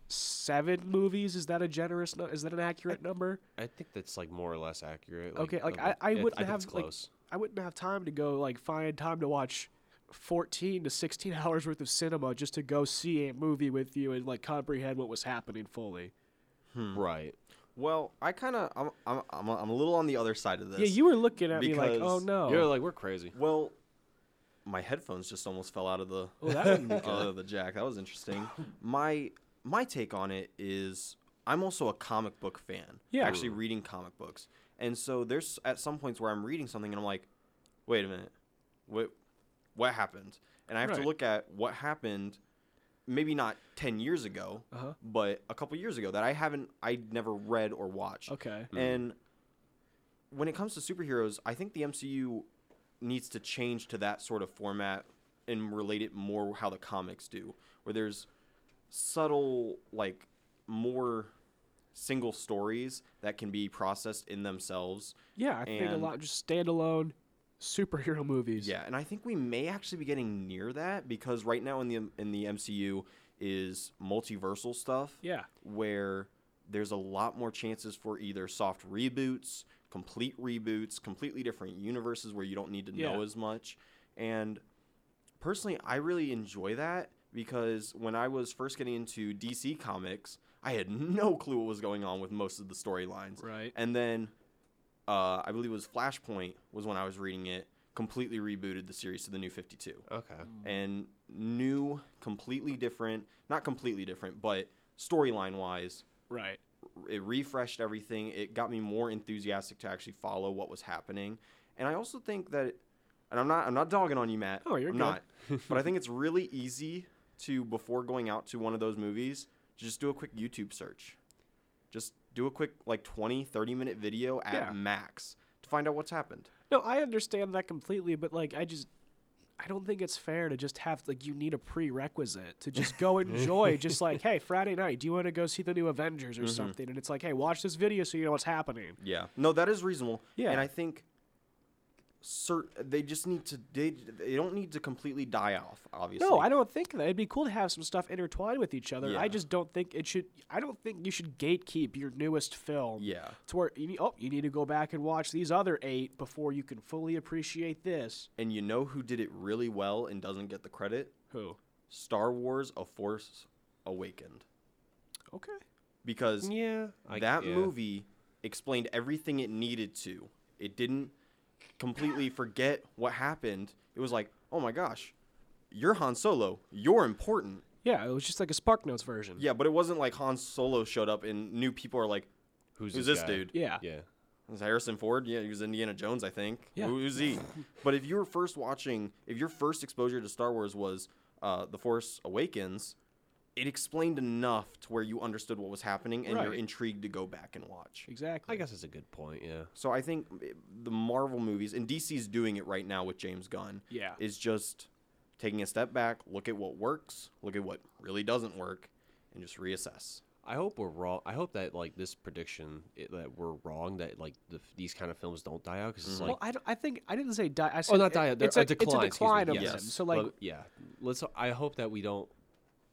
seven movies. Is that a generous? No- is that an accurate I, number? I think that's like more or less accurate. Like, okay, like I, I wouldn't I think have it's close. Like, I wouldn't have time to go like find time to watch fourteen to sixteen hours worth of cinema just to go see a movie with you and like comprehend what was happening fully. Hmm. Right. Well, I kind of I'm, I'm I'm I'm a little on the other side of this. Yeah, you were looking at me like, oh no. You're like, we're crazy. Well, my headphones just almost fell out of the oh, that wouldn't be good. Out of the jack. That was interesting. My my take on it is I'm also a comic book fan. Yeah. Actually reading comic books. And so there's at some points where I'm reading something and I'm like, wait a minute. Wait, what happened? And I have right. to look at what happened, maybe not ten years ago, uh-huh. but a couple years ago that I haven't, I never read or watched. Okay. Mm. And when it comes to superheroes, I think the M C U needs to change to that sort of format and relate it more how the comics do, where there's subtle, like, more single stories that can be processed in themselves. Yeah, I and, think a lot just standalone superhero movies. Yeah, and I think we may actually be getting near that, because right now in the in the M C U is multiversal stuff. Yeah, where there's a lot more chances for either soft reboots, complete reboots, completely different universes where you don't need to yeah. know as much. And personally, I really enjoy that, because when I was first getting into D C Comics, I had no clue what was going on with most of the storylines. Right. And then uh, I believe it was Flashpoint was when I was reading it, completely rebooted the series to the New fifty-two. Okay. Mm. And new, completely different, not completely different, but storyline-wise. Right. It refreshed everything. It got me more enthusiastic to actually follow what was happening. And I also think that, and I'm not I'm not dogging on you, Matt. Oh, you're I'm good. Not. But I think it's really easy to, before going out to one of those movies, just do a quick YouTube search. Just do a quick, like, twenty, thirty-minute video at yeah. max to find out what's happened. No, I understand that completely, but, like, I just... I don't think it's fair to just have, like, you need a prerequisite to just go enjoy. Just like, hey, Friday night, do you want to go see the new Avengers or mm-hmm. something? And it's like, hey, watch this video so you know what's happening. Yeah. No, that is reasonable. Yeah. And I think cert- they just need to they, – they don't need to completely die off, obviously. No, I don't think that. It'd be cool to have some stuff intertwined with each other. Yeah. I just don't think it should – I don't think you should gatekeep your newest film. Yeah. To where, you, oh, you need to go back and watch these other eight before you can fully appreciate this. And you know who did it really well and doesn't get the credit? Who? Star Wars: A Force Awakened. Okay. Because yeah, I, that yeah. movie explained everything it needed to. It didn't – completely forget what happened. It was like, oh my gosh, you're Han Solo, you're important. Yeah, it was just like a SparkNotes version. Yeah, but it wasn't like Han Solo showed up and new people are like, who's, who's this, this dude? Yeah, yeah. Is Harrison Ford? Yeah, he was Indiana Jones, I think. Yeah. Who's he? But if you were first watching, if your first exposure to Star Wars was uh, The Force Awakens, it explained enough to where you understood what was happening and right. you're intrigued to go back and watch. Exactly. I guess that's a good point, yeah. So I think the Marvel movies, and D C's doing it right now with James Gunn, yeah. is just taking a step back, look at what works, look at what really doesn't work, and just reassess. I hope we're wrong. I hope that, like, this prediction it, that we're wrong, that, like, the, these kind of films don't die out. Cause it's mm-hmm. like, well, I, don't, I think – I didn't say die. I said, oh, not die out. It, it's, like, it's a decline of yes. them. So, like, well, yeah. Let's. I hope that we don't –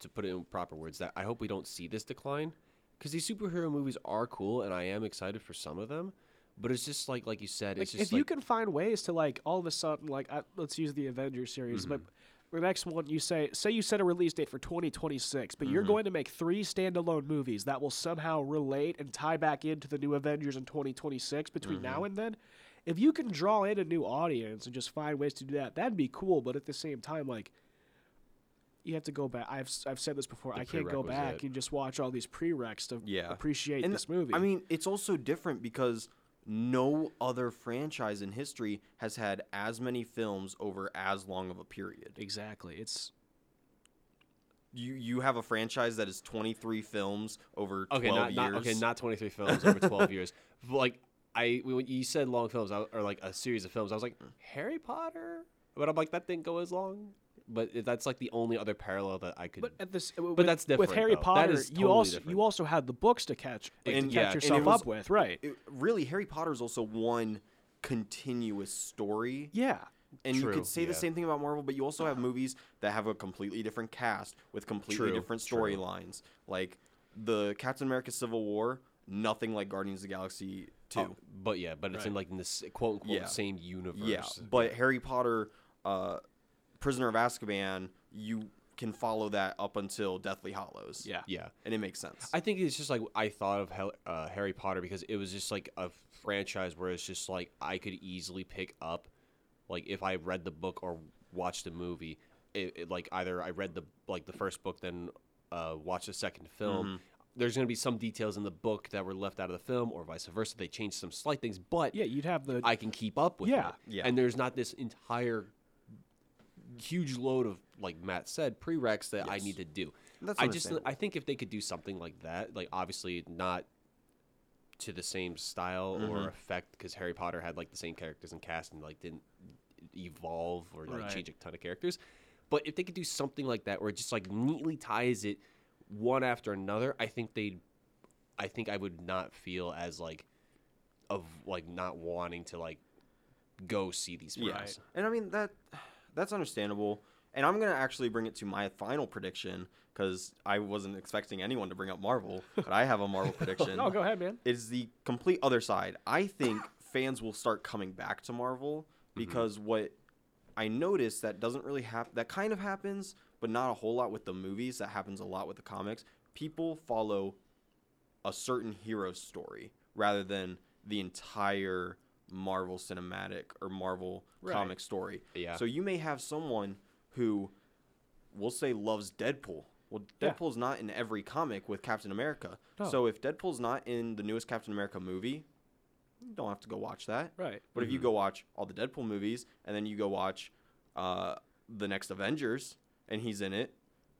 to put it in proper words, that I hope we don't see this decline, because these superhero movies are cool and I am excited for some of them, but it's just like like you said, it's like, just if like, you can find ways to, like, all of a sudden, like, I, let's use the Avengers series, mm-hmm. but the next one you say say you set a release date for twenty twenty-six, but mm-hmm. you're going to make three standalone movies that will somehow relate and tie back into the new Avengers in twenty twenty-six between mm-hmm. now and then. If you can draw in a new audience and just find ways to do that, that'd be cool. But at the same time, like, you have to go back. I've I've said this before. The I can't go back and just watch all these prereqs to yeah. appreciate and this movie. I mean, it's also different because no other franchise in history has had as many films over as long of a period. Exactly. It's you you have a franchise that is twenty-three films over okay, twelve not, years. Not, okay, not twenty-three films over twelve years. But like I, when you said long films or like a series of films, I was like Harry Potter, but I'm like that didn't go as long. But that's like the only other parallel that I could. But at this, but with, that's different. With Harry though. Potter, totally you also different. You also had the books to catch like, and, to catch yeah, yourself and was, up with, right? It, really, Harry Potter is also one continuous story. Yeah, and true. You could say yeah. the same thing about Marvel, but you also have movies that have a completely different cast with completely true. different storylines. Like the Captain America: Civil War, nothing like Guardians of the Galaxy two. Oh, but yeah, but it's right. in like in this quote unquote yeah. same universe. Yeah, but yeah. Harry Potter. Uh, Prisoner of Azkaban, you can follow that up until Deathly Hallows. Yeah. Yeah. And it makes sense. I think it's just like I thought of Hel- uh, Harry Potter because it was just like a franchise where it's just like I could easily pick up, like if I read the book or watched the movie, it, it, like either I read the like the first book, then uh, watched the second film. Mm-hmm. There's going to be some details in the book that were left out of the film or vice versa. They changed some slight things, but yeah, you'd have the I can keep up with yeah. it. Yeah. And there's not this entire huge load of, like Matt said, prereqs that yes. I need to do. That's I just I think if they could do something like that, like obviously not to the same style mm-hmm. or effect, because Harry Potter had like the same characters and cast and like didn't evolve or like right. change a ton of characters. But if they could do something like that where it just like neatly ties it one after another, I think they'd I think I would not feel as like of like not wanting to like go see these films. Yeah. And I mean that that's understandable. And I'm going to actually bring it to my final prediction because I wasn't expecting anyone to bring up Marvel, but I have a Marvel prediction. No, go ahead, man. It's the complete other side. I think fans will start coming back to Marvel because mm-hmm. what I noticed that doesn't really happen, that kind of happens, but not a whole lot with the movies. That happens a lot with the comics. People follow a certain hero's story rather than the entire Marvel cinematic or Marvel right. comic story. Yeah. So you may have someone who we'll say loves Deadpool. Well, Deadpool's yeah. not in every comic with Captain America. No. So if Deadpool's not in the newest Captain America movie, you don't have to go watch that. Right. But mm-hmm. if you go watch all the Deadpool movies and then you go watch uh, the next Avengers and he's in it,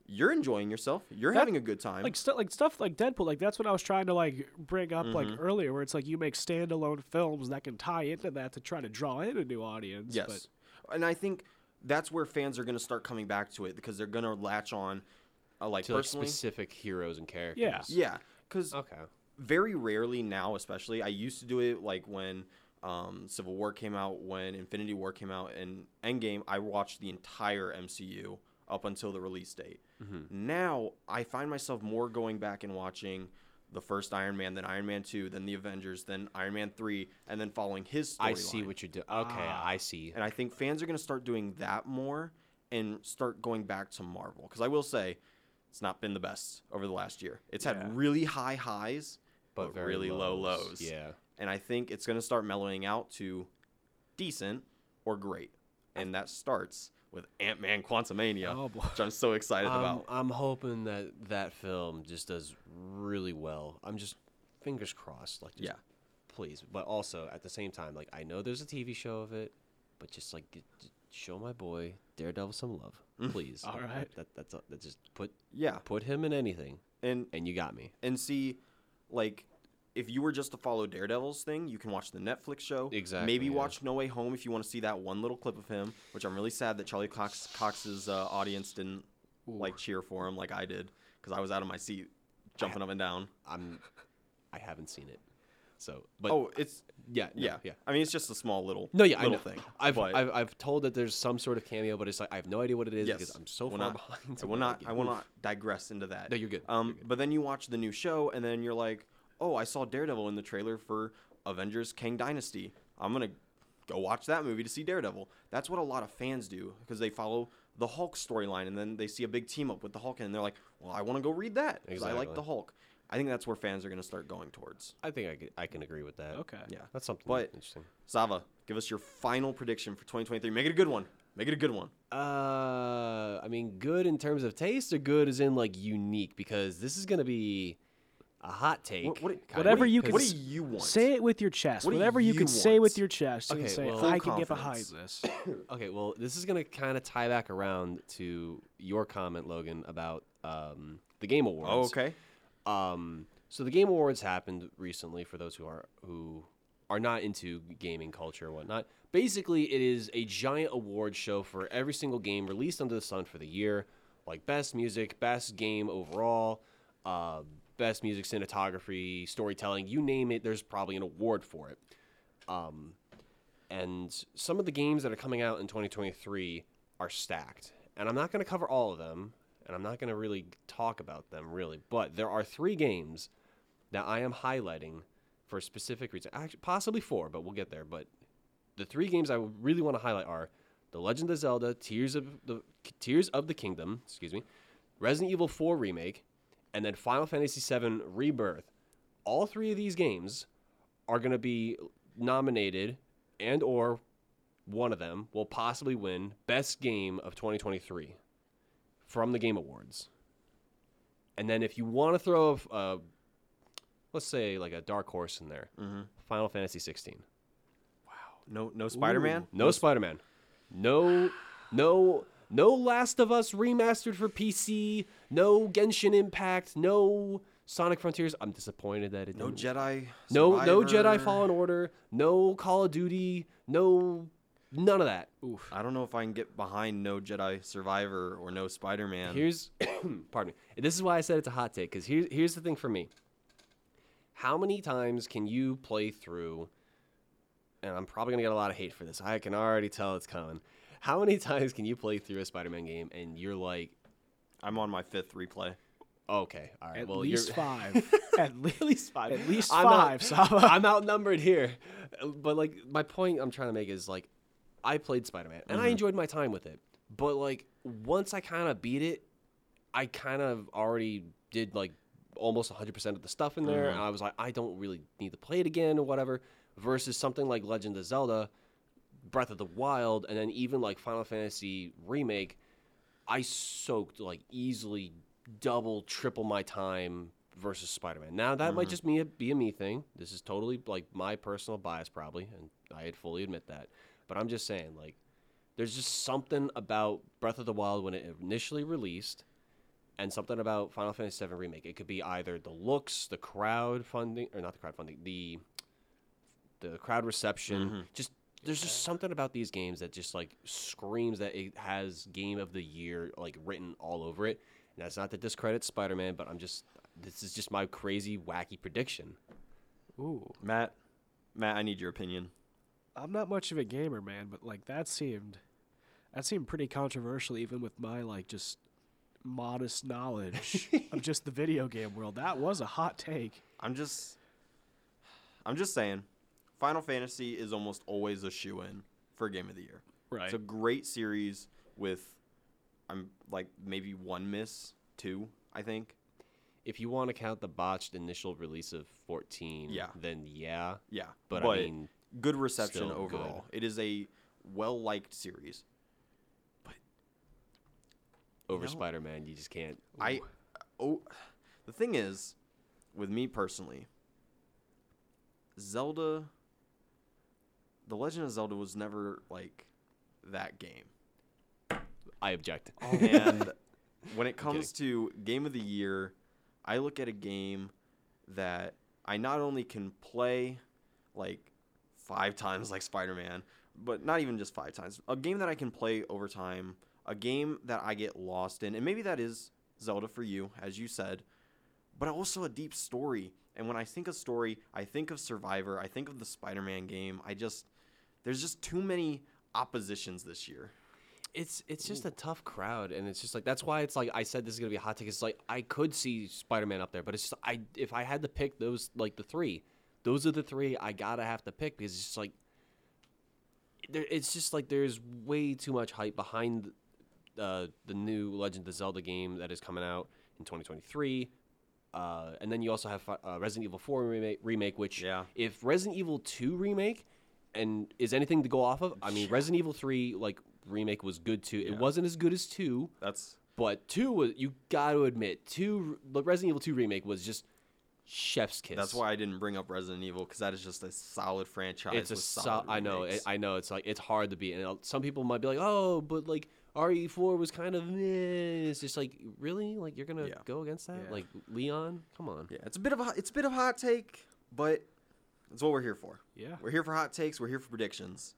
you're enjoying yourself. You're that, having a good time. Like, st- like stuff like Deadpool, like that's what I was trying to like bring up mm-hmm. like earlier where it's like you make standalone films that can tie into that to try to draw in a new audience. Yes. But... And I think... That's where fans are going to start coming back to it because they're going to latch on uh, like, to like specific heroes and characters. Yeah. Yeah. Because okay. very rarely now, especially, I used to do it like when um, Civil War came out, when Infinity War came out, and Endgame, I watched the entire M C U up until the release date. Mm-hmm. Now, I find myself more going back and watching the first Iron Man, then Iron Man two, then the Avengers, then Iron Man three, and then following his storyline. I see what you're doing. Okay, ah. I see. And I think fans are going to start doing that more and start going back to Marvel. Because I will say, it's not been the best over the last year. It's yeah. had really high highs, but, but really lows. low lows. Yeah. And I think it's going to start mellowing out to decent or great. And that starts with Ant-Man Quantumania, oh, which I'm so excited um, about. I'm hoping that that film just does really well. I'm just fingers crossed. Like, just, yeah, please. But also at the same time, like I know there's a T V show of it, but just like get, just show my boy Daredevil some love, please. All like, right, that, that's that. Just put yeah, put him in anything, and and you got me. And see, like. If you were just to follow Daredevil's thing, you can watch the Netflix show. Exactly. Maybe yeah. watch No Way Home if you want to see that one little clip of him, which I'm really sad that Charlie Cox Cox's uh, audience didn't Ooh. like cheer for him like I did because I was out of my seat jumping ha- up and down. I'm, I haven't seen it, so. But oh, it's yeah, no, yeah, yeah. I mean, it's just a small little no, yeah, little I thing. I've, I've I've told that there's some sort of cameo, but it's like I have no idea what it is yes. because I'm so we'll far not, behind. I will not. I will not digress into that. No, you're good. Um, you're good. But then you watch the new show, and then you're like. Oh, I saw Daredevil in the trailer for Avengers Kang Dynasty. I'm going to go watch that movie to see Daredevil. That's what a lot of fans do because they follow the Hulk storyline and then they see a big team up with the Hulk and they're like, well, I want to go read that because exactly. I like the Hulk. I think that's where fans are going to start going towards. I think I can, I can agree with that. Okay. Yeah. That's something but, interesting. Sava, give us your final prediction for twenty twenty-three. Make it a good one. Make it a good one. Uh, I mean, good in terms of taste or good as in like unique because this is going to be... A hot take. What, what, whatever of, you can. What do you want? Say it with your chest. What whatever you, you can want? Say with your chest. You okay, can say, well, I can get behind this. Okay, well, this is going to kind of tie back around to your comment, Logan, about um, the Game Awards. Oh, okay. Um, so the Game Awards happened recently for those who are who are not into gaming culture or whatnot. Basically, it is a giant award show for every single game released under the sun for the year, like best music, best game overall. Uh, Best music, cinematography, storytelling, you name it, there's probably an award for it. Um, and some of the games that are coming out in twenty twenty-three are stacked. And I'm not going to cover all of them, and I'm not going to really talk about them, really. But there are three games that I am highlighting for a specific reason. Actually, possibly four, but we'll get there. But the three games I really want to highlight are The Legend of Zelda, Tears of the Tears of the Kingdom, excuse me, Resident Evil four Remake, and then Final Fantasy seven Rebirth. All three of these games are going to be nominated, and or one of them will possibly win Best Game of twenty twenty-three from the Game Awards. And then if you want to throw, a, a, let's say, like a dark horse in there, mm-hmm. Final Fantasy sixteen. Wow. No no Spider-Man? Ooh. No Spider-Man. No... No no Last of Us remastered for P C, no Genshin Impact, no Sonic Frontiers. I'm disappointed that it no didn't. Jedi Survivor. No no Jedi Fallen Order, no Call of Duty, no none of that. Oof. I don't know if I can get behind no Jedi Survivor or no Spider-Man. Here's pardon me. This is why I said it's a hot take, because here's here's the thing for me. How many times can you play through, and I'm probably going to get a lot of hate for this, I can already tell it's coming. How many times can you play through a Spider-Man game and you're like... I'm on my fifth replay. Okay, all right. At well, least you're... five. At least five. At least I'm five, out... Saba. I'm outnumbered here. But, like, my point I'm trying to make is, like, I played Spider-Man, and mm-hmm. I enjoyed my time with it. But, like, once I kind of beat it, I kind of already did, like, almost one hundred percent of the stuff in there, mm-hmm. and I was like, I don't really need to play it again or whatever, versus something like Legend of Zelda, Breath of the Wild, and then even like Final Fantasy Remake, I soaked like easily double, triple my time versus Spider-Man. Now, that mm-hmm. might just be a, be a me thing. This is totally like my personal bias probably, and I fully admit that. But I'm just saying, like, there's just something about Breath of the Wild when it initially released, and something about Final Fantasy seven Remake. It could be either the looks, the crowdfunding, or not the crowdfunding, the the crowd reception. Mm-hmm. Just there's just something about these games that just like screams that it has Game of the Year like written all over it. And that's not to discredit Spider-Man, but I'm just this is just my crazy wacky prediction. Ooh, Matt, Matt, I need your opinion. I'm not much of a gamer, man, but like that seemed that seemed pretty controversial, even with my like just. modest knowledge of just the video game world. That was a hot take. I'm just I'm just saying Final Fantasy is almost always a shoo-in for Game of the Year. Right. It's a great series with I'm like maybe one miss, two, I think. If you want to count the botched initial release of fourteen, yeah. then yeah. Yeah. But, but I mean good reception overall. Good. It is a well-liked series. Over no. Spider-Man, you just can't. Ooh. I, oh, the thing is, with me personally, Zelda, The Legend of Zelda was never like that game. I object. Oh, and when it comes to Game of the Year, I look at a game that I not only can play like five times like Spider-Man, but not even just five times. A game that I can play over time. A game that I get lost in, and maybe that is Zelda for you, as you said, but also a deep story. And when I think of story, I think of Survivor, I think of the Spider-Man game. I just, there's just too many oppositions this year. It's it's just Ooh. a tough crowd, and it's just like, that's why it's like, I said this is going to be a hot take. It's like, I could see Spider-Man up there, but it's just, I if I had to pick those, like the three, those are the three I gotta have to pick, because it's just like, there, it's just like, there's way too much hype behind Uh, the new Legend of Zelda game that is coming out in twenty twenty-three. Uh, and then you also have uh, Resident Evil four remake, remake which yeah. if Resident Evil two remake and is anything to go off of, I mean, Resident Evil three like remake was good too. It yeah. wasn't as good as two. That's But two, was you got to admit, two Resident Evil two remake was just chef's kiss. That's why I didn't bring up Resident Evil, because that is just a solid franchise. It's with a solid. So- I know. It, I know. It's like it's hard to beat. And some people might be like, oh, but like, R E four was kind of eh, it's just like really like you're gonna yeah. go against that yeah. like Leon, come on. Yeah, it's a bit of a it's a bit of a hot take, but that's what we're here for. Yeah, we're here for hot takes. We're here for predictions.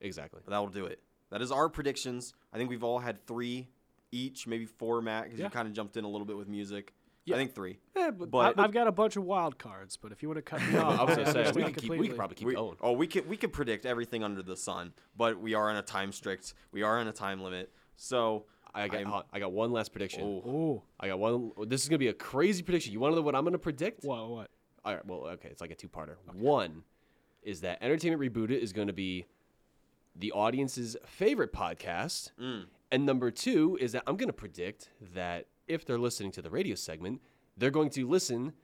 Exactly. But that'll do it. That is our predictions. I think we've all had three each, maybe four, Matt, because yeah. you kind of jumped in a little bit with music. Yeah. I think three. Yeah, but, but I, I've got a bunch of wild cards. But if you want to cut me off, I was gonna say we could keep, we could probably keep we, going. Oh, we could we could predict everything under the sun. But we are on a time strict. We are on a time limit. So I got I'm, I got one last prediction. Oh, ooh. I got one. This is gonna be a crazy prediction. You want to know what I'm gonna predict? What? What? All right. Well, okay. It's like a two-parter. Okay. One is that Entertainment Rebooted is gonna be the audience's favorite podcast, mm. and number two is that I'm gonna predict that. If they're listening to the radio segment, they're going to listen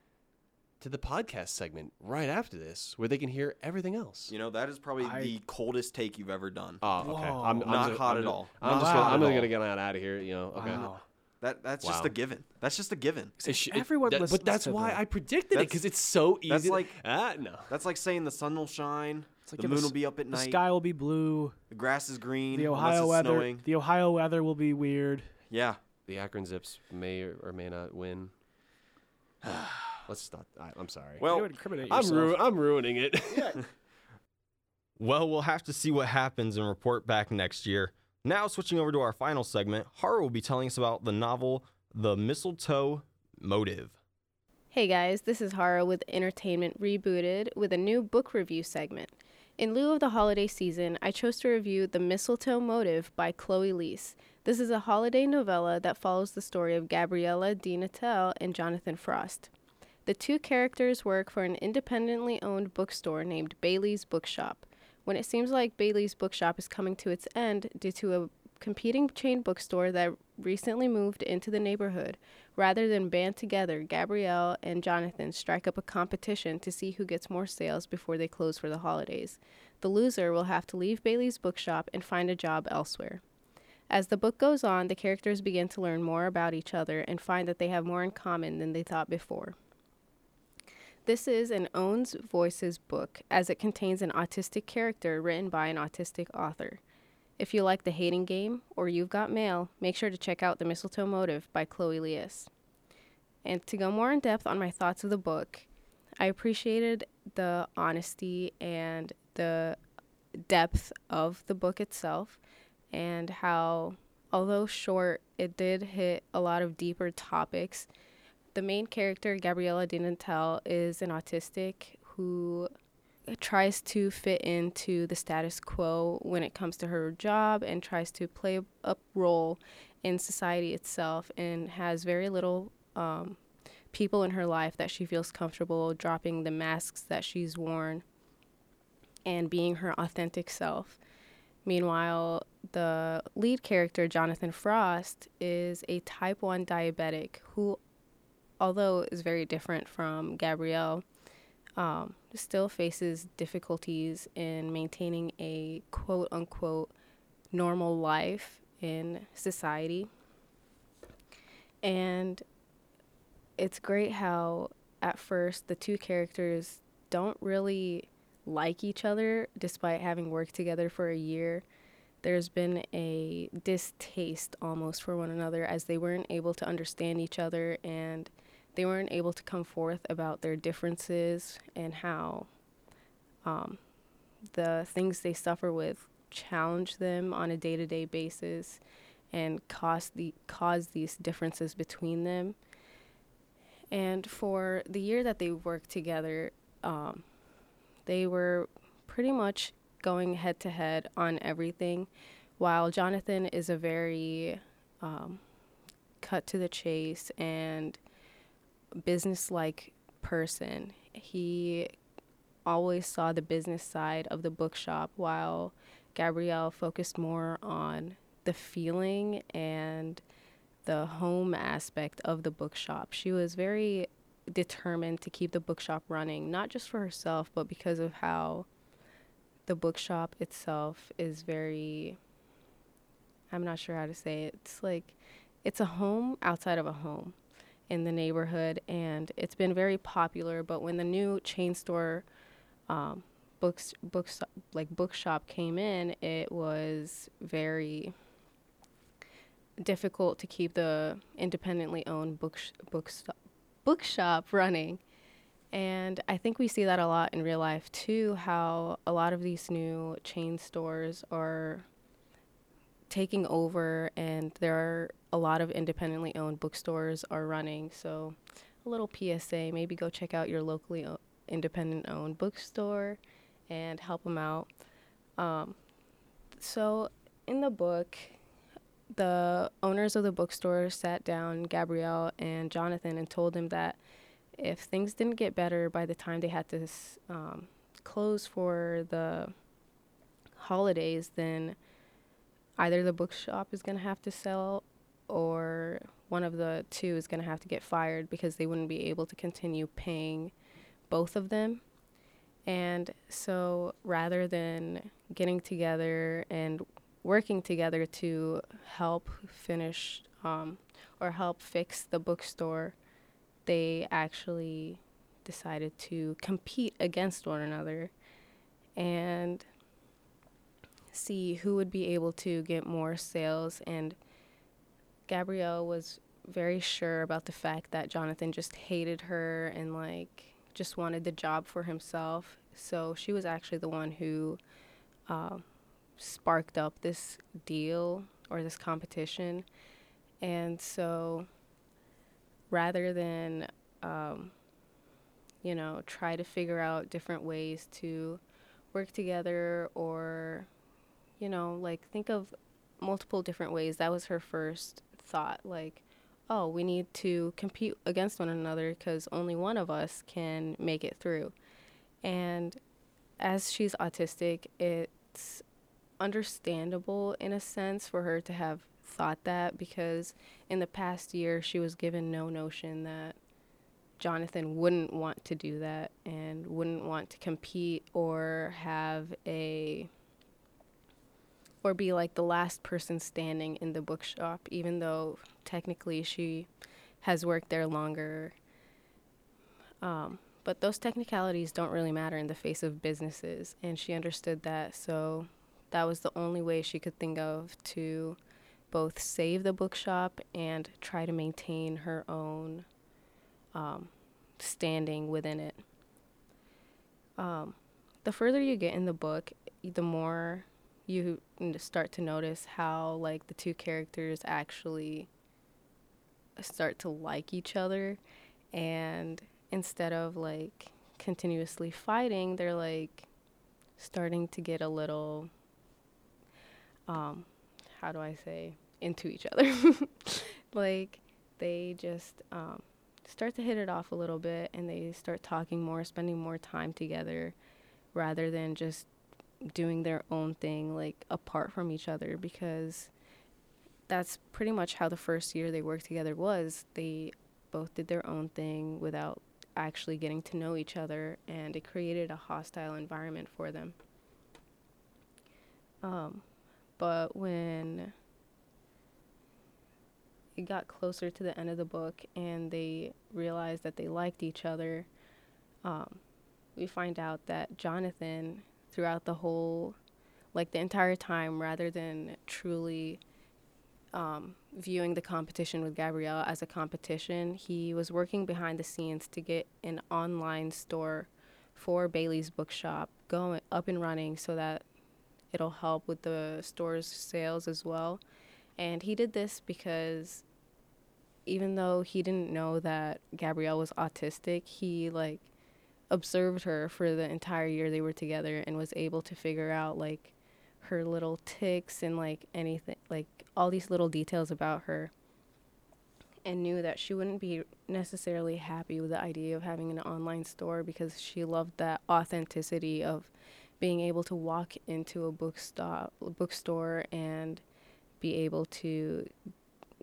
to the podcast segment right after this, where they can hear everything else. You know, that is probably I... the coldest take you've ever done. Oh, okay. Whoa. I'm not I'm hot gonna, at all. I'm wow. just gonna, I'm wow. gonna get on out of here. You know, okay. Wow. That that's wow. just a given. That's just a given. She, everyone, it, that, but that's to why them. I predicted that's, it because it's so easy. That's like ah, no. That's like saying the sun will shine It's like the moon will be up at night. The sky will be blue. The grass is green. The Ohio weather. Snowing. The Ohio weather will be weird. Yeah. The Akron Zips may or may not win. Let's stop. I, I'm sorry. Well, you incriminate yourself. I'm ru- I'm ruining it. Yeah. Well, we'll have to see what happens and report back next year. Now, switching over to our final segment, Hara will be telling us about the novel The Mistletoe Motive. Hey guys, this is Hara with Entertainment Rebooted with a new book review segment. In lieu of the holiday season, I chose to review The Mistletoe Motive by Chloe Leese. This is a holiday novella that follows the story of Gabriella de Natel and Jonathan Frost. The two characters work for an independently owned bookstore named Bailey's Bookshop. When it seems like Bailey's Bookshop is coming to its end due to a competing chain bookstore that recently moved into the neighborhood, rather than band together, Gabrielle and Jonathan strike up a competition to see who gets more sales before they close for the holidays. The loser will have to leave Bailey's Bookshop and find a job elsewhere. As the book goes on, the characters begin to learn more about each other and find that they have more in common than they thought before. This is an Own Voices book, as it contains an autistic character written by an autistic author. If you like The Hating Game or You've Got Mail, make sure to check out The Mistletoe Motive by Chloe Leese. And to go more in depth on my thoughts of the book, I appreciated the honesty and the depth of the book itself, and how, although short, it did hit a lot of deeper topics. The main character, Gabriella de Natel, is an autistic who tries to fit into the status quo when it comes to her job and tries to play a role in society itself, and has very little um, people in her life that she feels comfortable dropping the masks that she's worn and being her authentic self. Meanwhile, the lead character, Jonathan Frost, is a type one diabetic who, although is very different from Gabrielle, um, still faces difficulties in maintaining a quote-unquote normal life in society. And it's great how, at first, the two characters don't really like each other, despite having worked together for a year. There's been a distaste almost for one another, as they weren't able to understand each other, and they weren't able to come forth about their differences and how um, the things they suffer with challenge them on a day-to-day basis and cause the cause these differences between them. And for the year that they worked together, um, they were pretty much going head-to-head on everything, while Jonathan is a very um, cut-to-the-chase and business-like person. He always saw the business side of the bookshop, while Gabrielle focused more on the feeling and the home aspect of the bookshop. She was very determined to keep the bookshop running, not just for herself, but because of how the bookshop itself is very, I'm not sure how to say it. It's like, it's a home outside of a home in the neighborhood, and it's been very popular. But when the new chain store um, books, books like bookshop came in, it was very difficult to keep the independently owned book bookshop. bookshop running. And I think we see that a lot in real life too, how a lot of these new chain stores are taking over, and there are a lot of independently owned bookstores are running. So a little P S A, maybe go check out your locally o- independent owned bookstore and help them out. Um, so in the book, the owners of the bookstore sat down Gabrielle and Jonathan and told him that if things didn't get better by the time they had to um, close for the holidays, then either the bookshop is going to have to sell, or one of the two is going to have to get fired, because they wouldn't be able to continue paying both of them. And so rather than getting together and working together to help finish um, or help fix the bookstore, they actually decided to compete against one another. and see who would be able to get more sales. And Gabrielle was very sure about the fact that Jonathan just hated her and, like, just wanted the job for himself. So she was actually the one who uh, sparked up this deal or this competition. And so rather than, um, you know, try to figure out different ways to work together or, you know, like, think of multiple different ways, that was her first thought, like, oh, we need to compete against one another because only one of us can make it through. And as she's autistic, it's understandable in a sense for her to have thought that, because in the past year she was given no notion that Jonathan wouldn't want to do that and wouldn't want to compete or have a or be like the last person standing in the bookshop, even though technically she has worked there longer. Um, but those technicalities don't really matter in the face of businesses, and she understood that. So that was the only way she could think of to both save the bookshop and try to maintain her own um, standing within it. Um, the further you get in the book, the more you start to notice how, like, the two characters actually start to like each other, and instead of, like, continuously fighting, they're, like, starting to get a little, um, how do I say, into each other. Like, they just um, start to hit it off a little bit, and they start talking more, spending more time together, rather than just doing their own thing, like, apart from each other, because that's pretty much how the first year they worked together was. They both did their own thing without actually getting to know each other, and it created a hostile environment for them. Um, but when it got closer to the end of the book and they realized that they liked each other, um, we find out that Jonathan, throughout the whole, like, the entire time, rather than truly um, viewing the competition with Gabrielle as a competition, he was working behind the scenes to get an online store for Bailey's Bookshop going up and running so that it'll help with the store's sales as well. And he did this because even though he didn't know that Gabrielle was autistic, he, like, observed her for the entire year they were together and was able to figure out, like, her little tics and, like, anything, like, all these little details about her, and knew that she wouldn't be necessarily happy with the idea of having an online store because she loved that authenticity of being able to walk into a bookstop, bookstore and be able to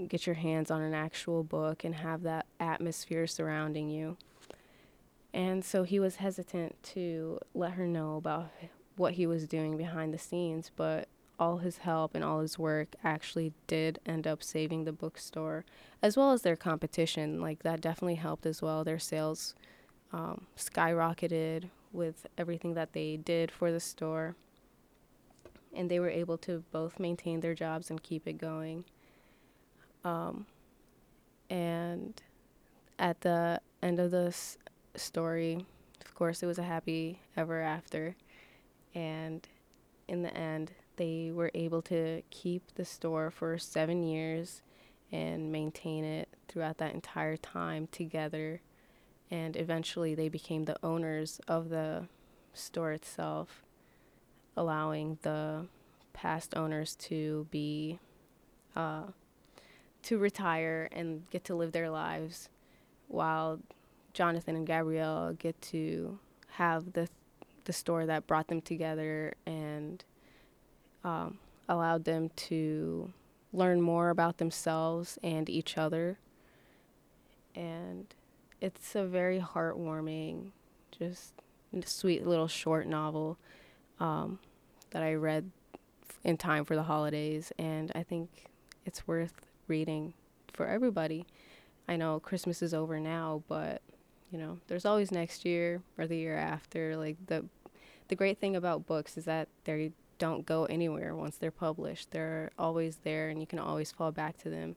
get your hands on an actual book and have that atmosphere surrounding you. And so he was hesitant to let her know about what he was doing behind the scenes, but all his help and all his work actually did end up saving the bookstore, as well as their competition. Like, that definitely helped as well. Their sales um, skyrocketed with everything that they did for the store, and they were able to both maintain their jobs and keep it going. Um, and at the end of the story, of course, it was a happy ever after, and in the end they were able to keep the store for seven years and maintain it throughout that entire time together, and eventually they became the owners of the store itself, allowing the past owners to be uh, to retire and get to live their lives, while Jonathan and Gabrielle get to have the the store that brought them together and um, allowed them to learn more about themselves and each other. And it's a very heartwarming, just sweet little short novel um, that I read in time for the holidays, and I think it's worth reading for everybody. I know Christmas is over now, but you know, there's always next year or the year after. Like, the the great thing about books is that they don't go anywhere once they're published. They're always there, and you can always fall back to them.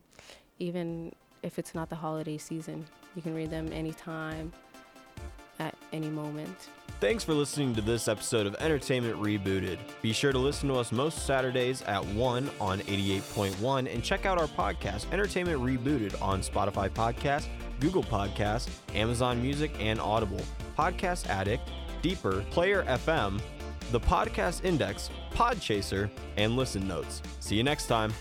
Even if it's not the holiday season, you can read them anytime, at any moment. Thanks for listening to this episode of Entertainment Rebooted. Be sure to listen to us most Saturdays at one on eighty-eight point one and check out our podcast, Entertainment Rebooted, on Spotify Podcasts, Google Podcasts, Amazon Music, and Audible, Podcast Addict, Deezer, Player F M, the Podcast Index, Podchaser, and Listen Notes. See you next time.